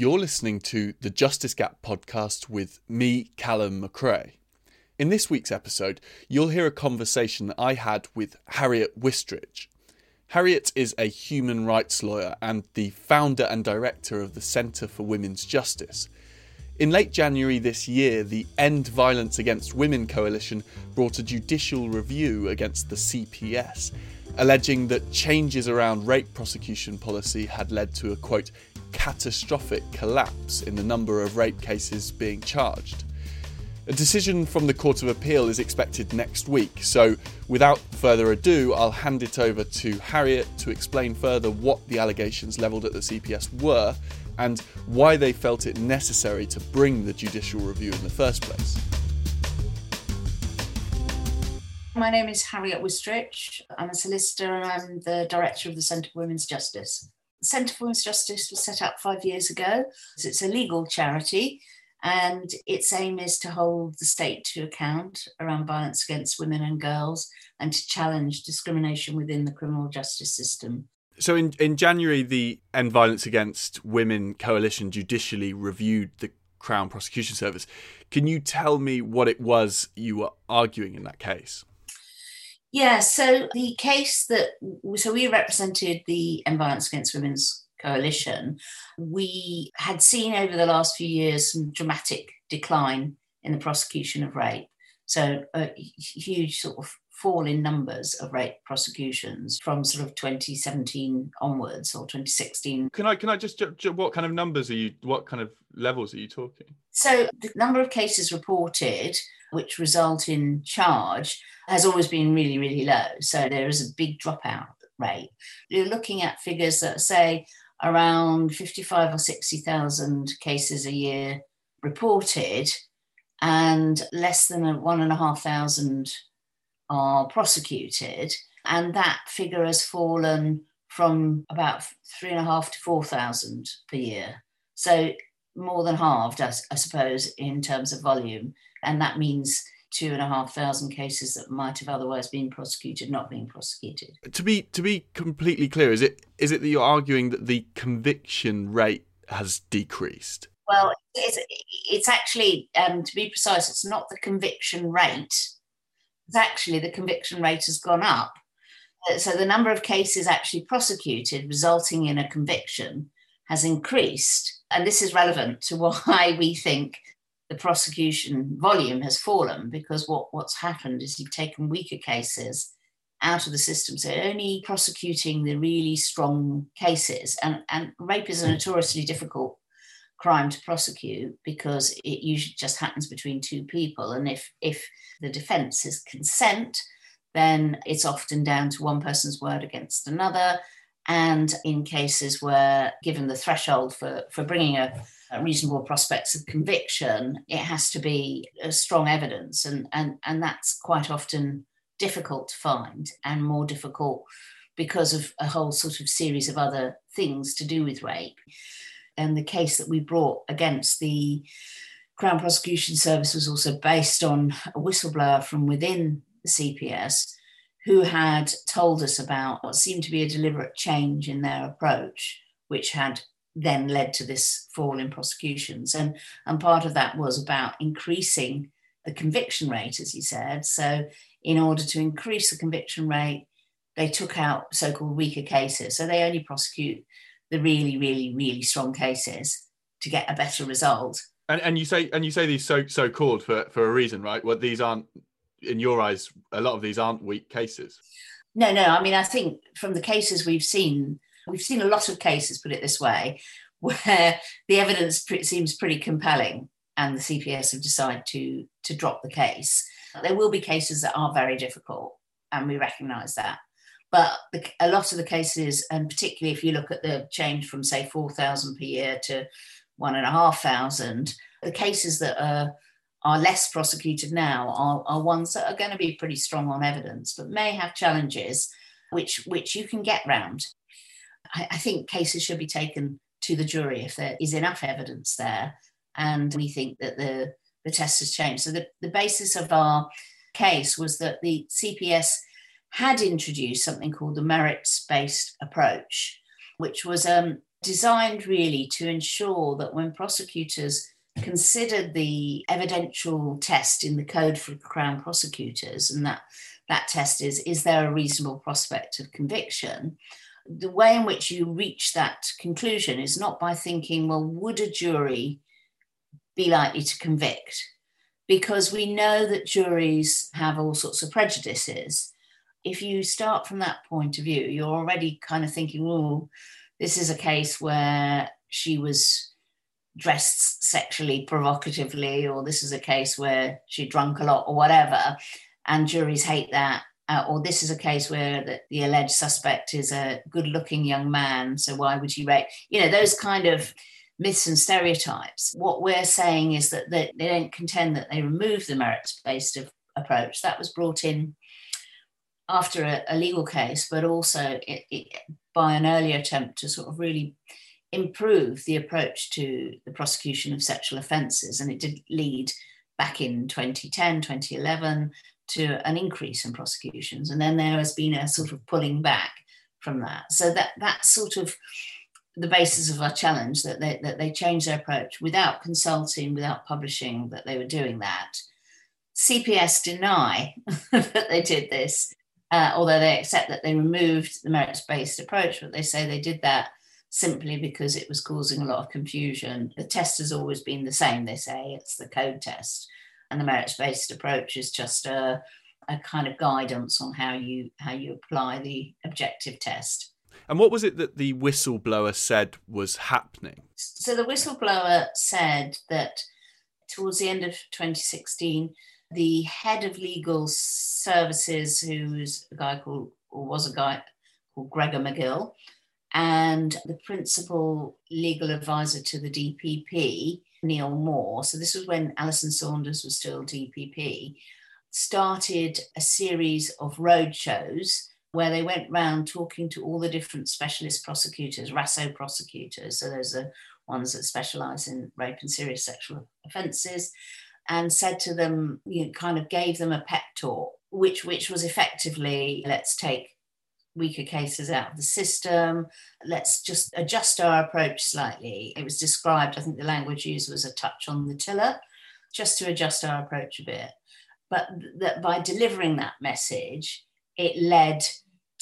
You're listening to the Justice Gap podcast with me, Callum McRae. In this week's episode, you'll hear a conversation that I had with Harriet Wistrich. Harriet is a human rights lawyer and the founder and director of the Centre for Women's Justice. In late January this year, the End Violence Against Women Coalition brought a judicial review against the CPS, alleging that changes around rape prosecution policy had led to a, quote, catastrophic collapse in the number of rape cases being charged. A decision from the Court of Appeal is expected next week, so without further ado, I'll hand it over to Harriet to explain further what the allegations levelled at the CPS were and why they felt it necessary to bring the judicial review in the first place. My name is Harriet Wistrich. I'm a solicitor and I'm the director of the Centre for Women's Justice. The Centre for Women's Justice was set up 5 years ago. It's a legal charity and its aim is to hold the state to account around violence against women and girls and to challenge discrimination within the criminal justice system. So in January, the End Violence Against Women Coalition judicially reviewed the Crown Prosecution Service. Can you tell me what it was you were arguing in that case? Yeah, so the case so we represented the End Violence Against Women's Coalition. We had seen over the last few years some dramatic decline in the prosecution of rape. So a huge sort of fall in numbers of rape prosecutions from sort of 2017 onwards or 2016. Can I just, what kind of numbers are you, what kind of levels are you talking? So the number of cases reported which result in charge has always been really, really low. So there is a big dropout rate. You're looking at figures that say around 55 or 60,000 cases a year reported and less than 1,500 are prosecuted. And that figure has fallen from about 3,500 to 4,000 per year. So more than halved, I suppose, in terms of volume. And that means 2,500 cases that might have otherwise been prosecuted not being prosecuted. To be completely clear, is it that you're arguing that the conviction rate has decreased? Well, it's actually, to be precise, it's not the conviction rate. It's actually the conviction rate has gone up. So the number of cases actually prosecuted resulting in a conviction has increased. And this is relevant to why we think the prosecution volume has fallen, because what's happened is you've taken weaker cases out of the system. So only prosecuting the really strong cases. And rape is a notoriously difficult crime to prosecute because it usually just happens between two people. And if the defence is consent, then it's often down to one person's word against another. And in cases where, given the threshold for bringing a reasonable prospects of conviction, it has to be strong evidence. And that's quite often difficult to find and more difficult because of a whole sort of series of other things to do with rape. And the case that we brought against the Crown Prosecution Service was also based on a whistleblower from within the CPS who had told us about what seemed to be a deliberate change in their approach, which had then led to this fall in prosecutions. And part of that was about increasing the conviction rate, as you said. So in order to increase the conviction rate, they took out so-called weaker cases. So they only prosecute the really, really, really strong cases to get a better result. And you say these so-called for a reason, right? Well, these aren't, in your eyes, a lot of these aren't weak cases. No. I mean, I think from the cases we've seen a lot of cases, put it this way, where the evidence seems pretty compelling and the CPS have decided to drop the case. There will be cases that are very difficult and we recognise that. But a lot of the cases, and particularly if you look at the change from, say, 4,000 per year to 1,500, the cases that are less prosecuted now are ones that are going to be pretty strong on evidence, but may have challenges which you can get round. I think cases should be taken to the jury if there is enough evidence there. And we think that the test has changed. So the basis of our case was that the CPS had introduced something called the merits-based approach, which was designed really to ensure that when prosecutors considered the evidential test in the Code for Crown Prosecutors, and that test is there a reasonable prospect of conviction? The way in which you reach that conclusion is not by thinking, well, would a jury be likely to convict? Because we know that juries have all sorts of prejudices. If you start from that point of view, you're already kind of thinking, oh, this is a case where she was dressed sexually provocatively, or this is a case where she drank a lot or whatever, and juries hate that. Or this is a case where the alleged suspect is a good-looking young man, so why would he rape? You know, those kind of myths and stereotypes. What we're saying is that they don't contend that they remove the merits-based approach. That was brought in after a legal case, but also by an earlier attempt to sort of really improve the approach to the prosecution of sexual offences. And it did lead back in 2010, 2011, to an increase in prosecutions. And then there has been a sort of pulling back from that. So that's sort of the basis of our challenge, that they changed their approach without consulting, without publishing that they were doing that. CPS deny that they did this, although they accept that they removed the merits-based approach, but they say they did that simply because it was causing a lot of confusion. The test has always been the same, they say, it's the code test. And the merits-based approach is just a kind of guidance on how you apply the objective test. And what was it that the whistleblower said was happening? So the whistleblower said that towards the end of 2016, the head of legal services, who was a guy called Gregor McGill, and the principal legal advisor to the DPP, Neil Moore, so this was when Alison Saunders was still DPP, started a series of roadshows where they went round talking to all the different specialist prosecutors, RASO prosecutors, so those are ones that specialise in rape and serious sexual offences, and said to them, you know, kind of gave them a pep talk, which was effectively, let's take weaker cases out of the system, let's just adjust our approach slightly. It was described, I think the language used was a touch on the tiller, just to adjust our approach a bit. But that by delivering that message, it led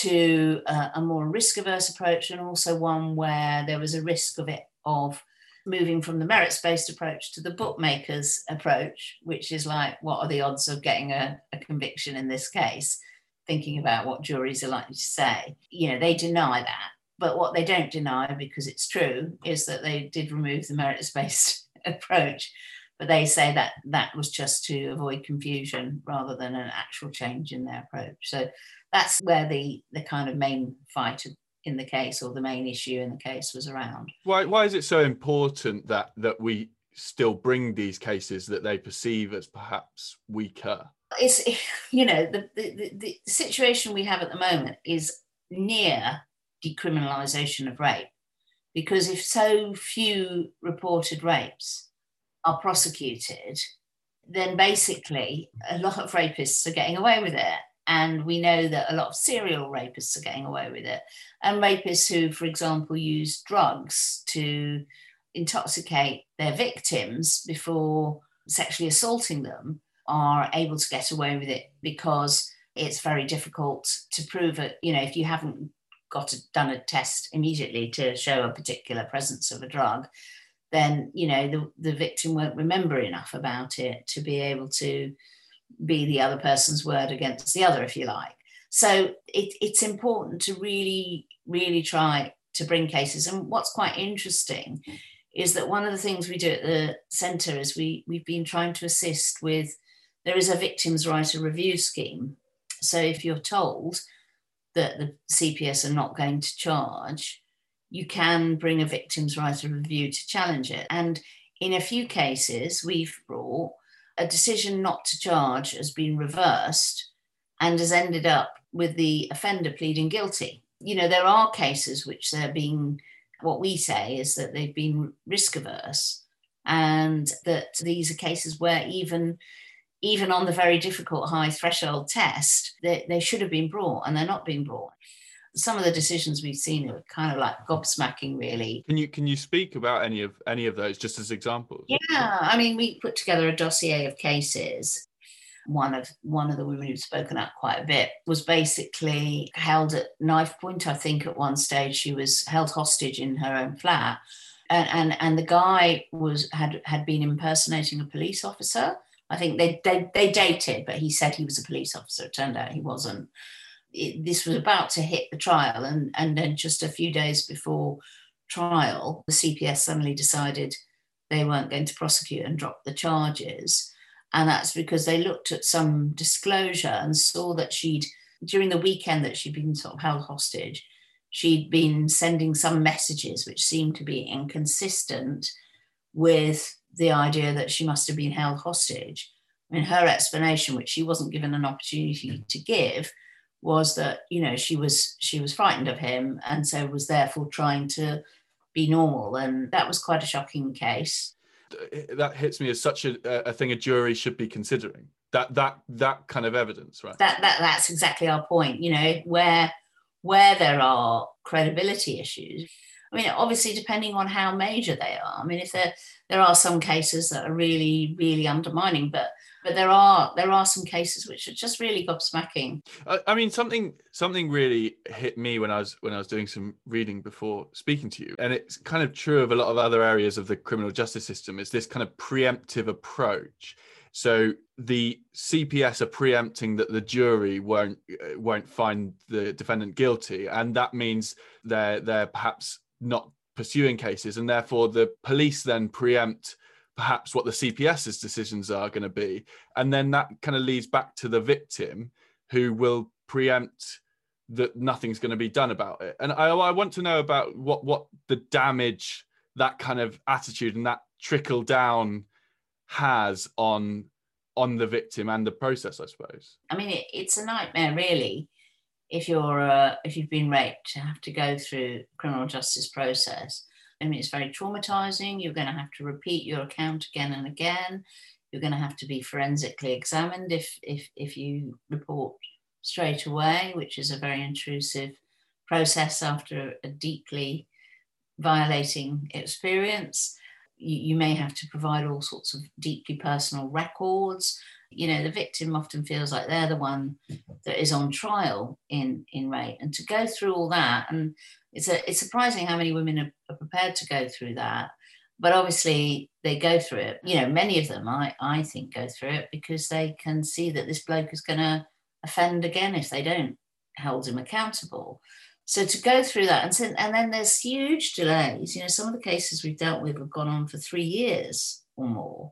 to a more risk-averse approach, and also one where there was a risk of it of moving from the merits-based approach to the bookmakers approach, which is like, what are the odds of getting a conviction in this case? Thinking about what juries are likely to say. You know, they deny that. But what they don't deny, because it's true, is that they did remove the merits-based approach. But they say that that was just to avoid confusion rather than an actual change in their approach. So that's where the kind of main fight in the case, or the main issue in the case, was around. Why is it so important that we still bring these cases that they perceive as perhaps weaker? It's, you know, the situation we have at the moment is near decriminalisation of rape, because if so few reported rapes are prosecuted, then basically a lot of rapists are getting away with it. And we know that a lot of serial rapists are getting away with it. And rapists who, for example, use drugs to intoxicate their victims before sexually assaulting them are able to get away with it, because it's very difficult to prove it. You know, if you haven't done a test immediately to show a particular presence of a drug, then, you know, the victim won't remember enough about it to be able to be the other person's word against the other, if you like. So it's important to really, really try to bring cases. And what's quite interesting is that one of the things we do at the centre is we've been trying to assist with, there is a victims' right of review scheme. So if you're told that the CPS are not going to charge, you can bring a victims' right of review to challenge it. And in a few cases we've brought, a decision not to charge has been reversed and has ended up with the offender pleading guilty. You know, there are cases which they're being, what we say is that they've been risk averse, and that these are cases where even on the very difficult high threshold test, they should have been brought, and they're not being brought. some of the decisions we've seen are kind of like gobsmacking, really. Can you speak about any of those just as examples? Yeah, I mean, we put together a dossier of cases. One of the women who'd spoken up quite a bit was basically held at knife point. I think at one stage she was held hostage in her own flat, and the guy had been impersonating a police officer. I think they dated, but he said he was a police officer. It turned out he wasn't. This was about to hit the trial, and then just a few days before trial, the CPS suddenly decided they weren't going to prosecute and dropped the charges. And that's because they looked at some disclosure and saw that she'd, during the weekend that she'd been sort of held hostage, she'd been sending some messages which seemed to be inconsistent with the idea that she must have been held hostage. I mean, her explanation, which she wasn't given an opportunity to give, was that, you know, she was frightened of him and so was therefore trying to be normal. And that was quite a shocking case. That hits me as such a thing a jury should be considering, that kind of evidence, right? That's exactly our point, you know, where there are credibility issues. I mean, obviously, depending on how major they are. I mean, if there are some cases that are really, really undermining, but there are some cases which are just really gobsmacking. I mean, something really hit me when I was doing some reading before speaking to you, and it's kind of true of a lot of other areas of the criminal justice system. It's this kind of preemptive approach. So the CPS are preempting that the jury won't find the defendant guilty, and that means they're perhaps not pursuing cases, and therefore the police then preempt perhaps what the CPS's decisions are going to be, and then that kind of leads back to the victim, who will preempt that nothing's going to be done about it. And I want to know about what the damage that kind of attitude and that trickle down has on the victim and the process, I suppose. I mean, it's a nightmare, really. If you've been raped, to have to go through criminal justice process. I mean, it's very traumatizing. You're going to have to repeat your account again and again. You're going to have to be forensically examined if you report straight away, which is a very intrusive process after a deeply violating experience. You may have to provide all sorts of deeply personal records. You know, the victim often feels like they're the one that is on trial in rape, and to go through all that, and it's surprising how many women are prepared to go through that. But obviously they go through it. You know, many of them, I think, go through it because they can see that this bloke is going to offend again if they don't hold him accountable. So to go through that, and then there's huge delays. You know, some of the cases we've dealt with have gone on for 3 years or more.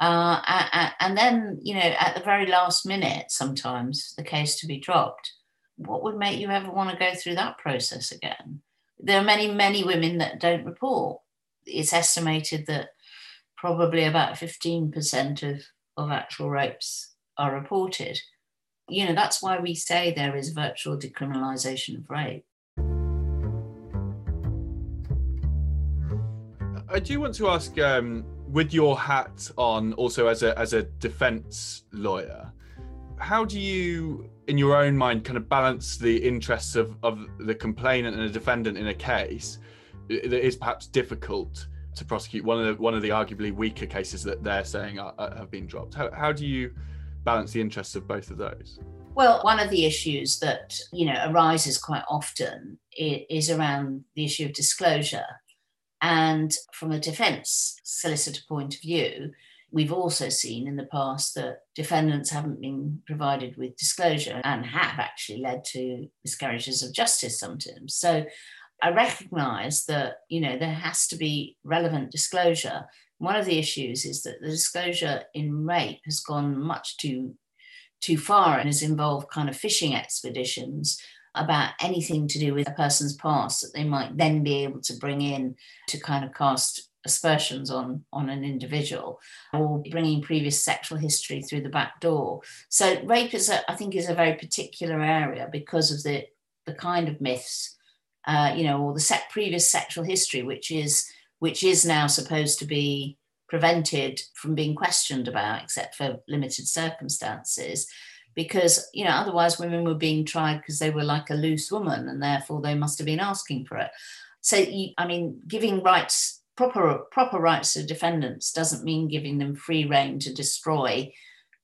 And then, you know, at the very last minute, sometimes the case to be dropped. What would make you ever want to go through that process again? There are many, many women that don't report. It's estimated that probably about 15% of actual rapes are reported. You know, that's why we say there is virtual decriminalisation of rape. I do want to ask, with your hat on also as a defence lawyer, how do you, in your own mind, kind of balance the interests of the complainant and the defendant in a case that is perhaps difficult to prosecute, one of the arguably weaker cases that they're saying have been dropped? How do you balance the interests of both of those? Well, one of the issues that, you know, arises quite often is around the issue of disclosure. And from a defence solicitor point of view, we've also seen in the past that defendants haven't been provided with disclosure and have actually led to miscarriages of justice sometimes. So I recognise that, you know, there has to be relevant disclosure. One of the issues is that the disclosure in rape has gone much too far and has involved kind of fishing expeditions about anything to do with a person's past that they might then be able to bring in to kind of cast aspersions on an individual, or bringing previous sexual history through the back door. So rape is a very particular area because of the kind of myths, you know, or the previous sexual history, which is now supposed to be prevented from being questioned about, except for limited circumstances, because, you know, otherwise women were being tried because they were like a loose woman and therefore they must have been asking for it. So, I mean, giving rights, proper rights to defendants doesn't mean giving them free rein to destroy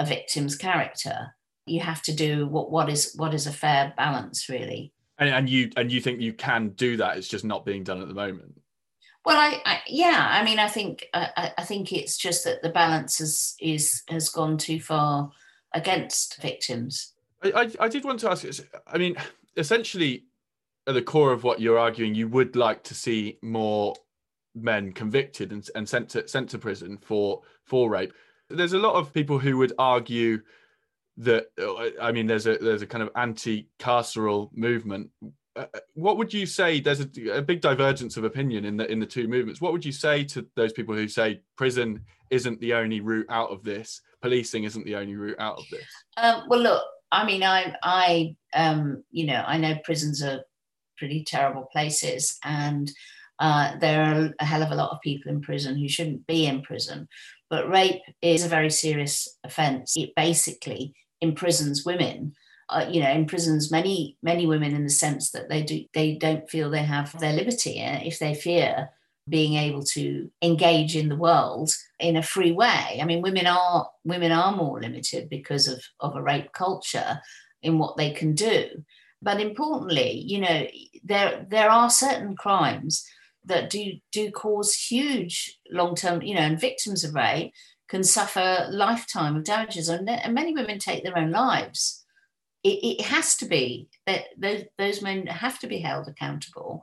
a victim's character. You have to do what is a fair balance, really. And you think you can do that? It's just not being done at the moment. Well, I think it's just that the balance has gone too far against victims. I did want to ask. I mean, essentially, at the core of what you're arguing, you would like to see more men convicted and sent to prison for rape. There's a lot of people who would argue that, I mean, there's a kind of anti-carceral movement. What would you say? There's a big divergence of opinion in the two movements. What would you say to those people who say prison isn't the only route out of this, policing isn't the only route out of this? Well, look, I mean, I know prisons are pretty terrible places, and there are a hell of a lot of people in prison who shouldn't be in prison. But rape is a very serious offence. It basically imprisons women. Imprisons many women in the sense that they don't feel they have their liberty if they fear being able to engage in the world in a free way. I mean, women are more limited because of a rape culture in what they can do. But importantly, you know, there are certain crimes that do cause huge long-term, you know, and victims of rape can suffer lifetime of damages, and many women take their own lives. It has to be that those men have to be held accountable.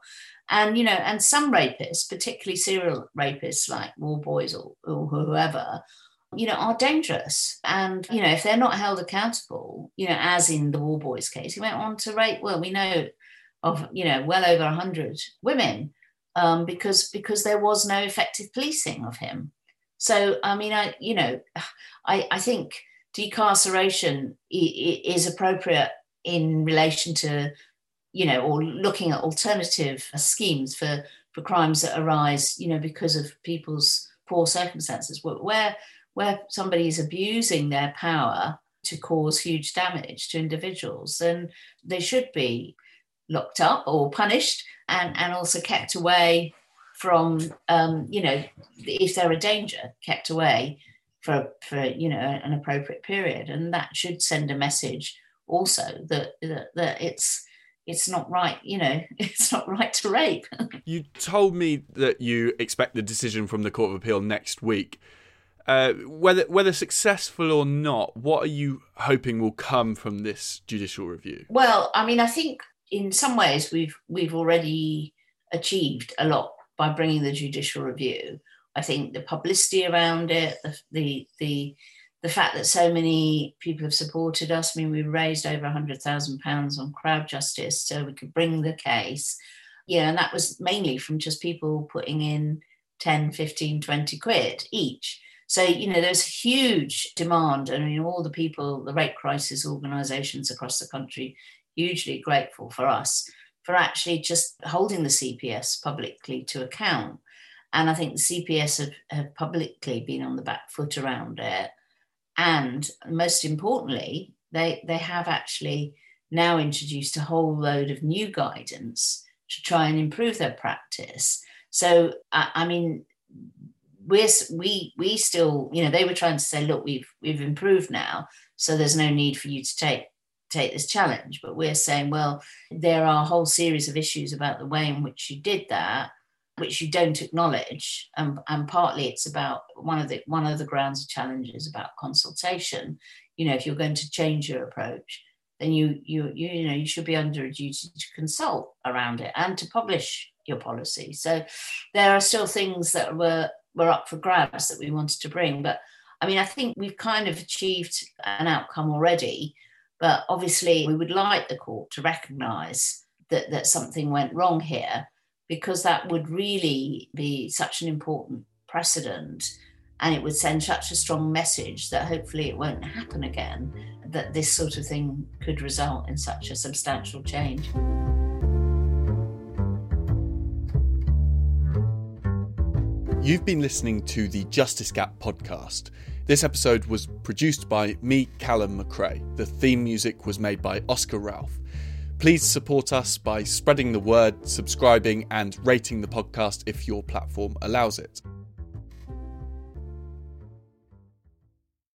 And, you know, and some rapists, particularly serial rapists like Warboys or whoever, you know, are dangerous. And, you know, if they're not held accountable, you know, as in the Warboys case, he went on to rape, well, we know of, you know, well over 100 women because there was no effective policing of him. So, I mean, I think decarceration is appropriate in relation to, you know, or looking at alternative schemes for crimes that arise, you know, because of people's poor circumstances, where somebody is abusing their power to cause huge damage to individuals, then they should be locked up or punished and also kept away from, you know, if they're a danger, kept away for you know, an appropriate period. And that should send a message also that it's not right, you know, it's not right to rape. You told me that you expect the decision from the Court of Appeal next week. Whether successful or not, what are you hoping will come from this judicial review? Well, I mean, I think in some ways we've already achieved a lot by bringing the judicial review. I think the publicity around it, the fact that so many people have supported us. I mean, we raised over £100,000 on crowd justice so we could bring the case. Yeah, and that was mainly from just people putting in 10, 15, 20 quid each. So, you know, there's huge demand. I mean, all the people, the rape crisis organisations across the country, hugely grateful for us for actually just holding the CPS publicly to account. And I think the CPS have publicly been on the back foot around it. And most importantly, they have actually now introduced a whole load of new guidance to try and improve their practice. So, I mean, we still, you know, they were trying to say, look, we've improved now, so there's no need for you to take this challenge. But we're saying, well, there are a whole series of issues about the way in which you did that, which you don't acknowledge, and partly it's about one of the grounds of challenge is about consultation. You know, if you're going to change your approach, then you should be under a duty to consult around it and to publish your policy. So there are still things that were up for grabs that we wanted to bring. But I mean, I think we've kind of achieved an outcome already. But obviously, we would like the court to recognise that something went wrong here, because that would really be such an important precedent, and it would send such a strong message that hopefully it won't happen again, that this sort of thing could result in such a substantial change. You've been listening to the Justice Gap podcast. This episode was produced by me, Callum McRae. The theme music was made by Oscar Ralph. Please support us by spreading the word, subscribing and rating the podcast if your platform allows it.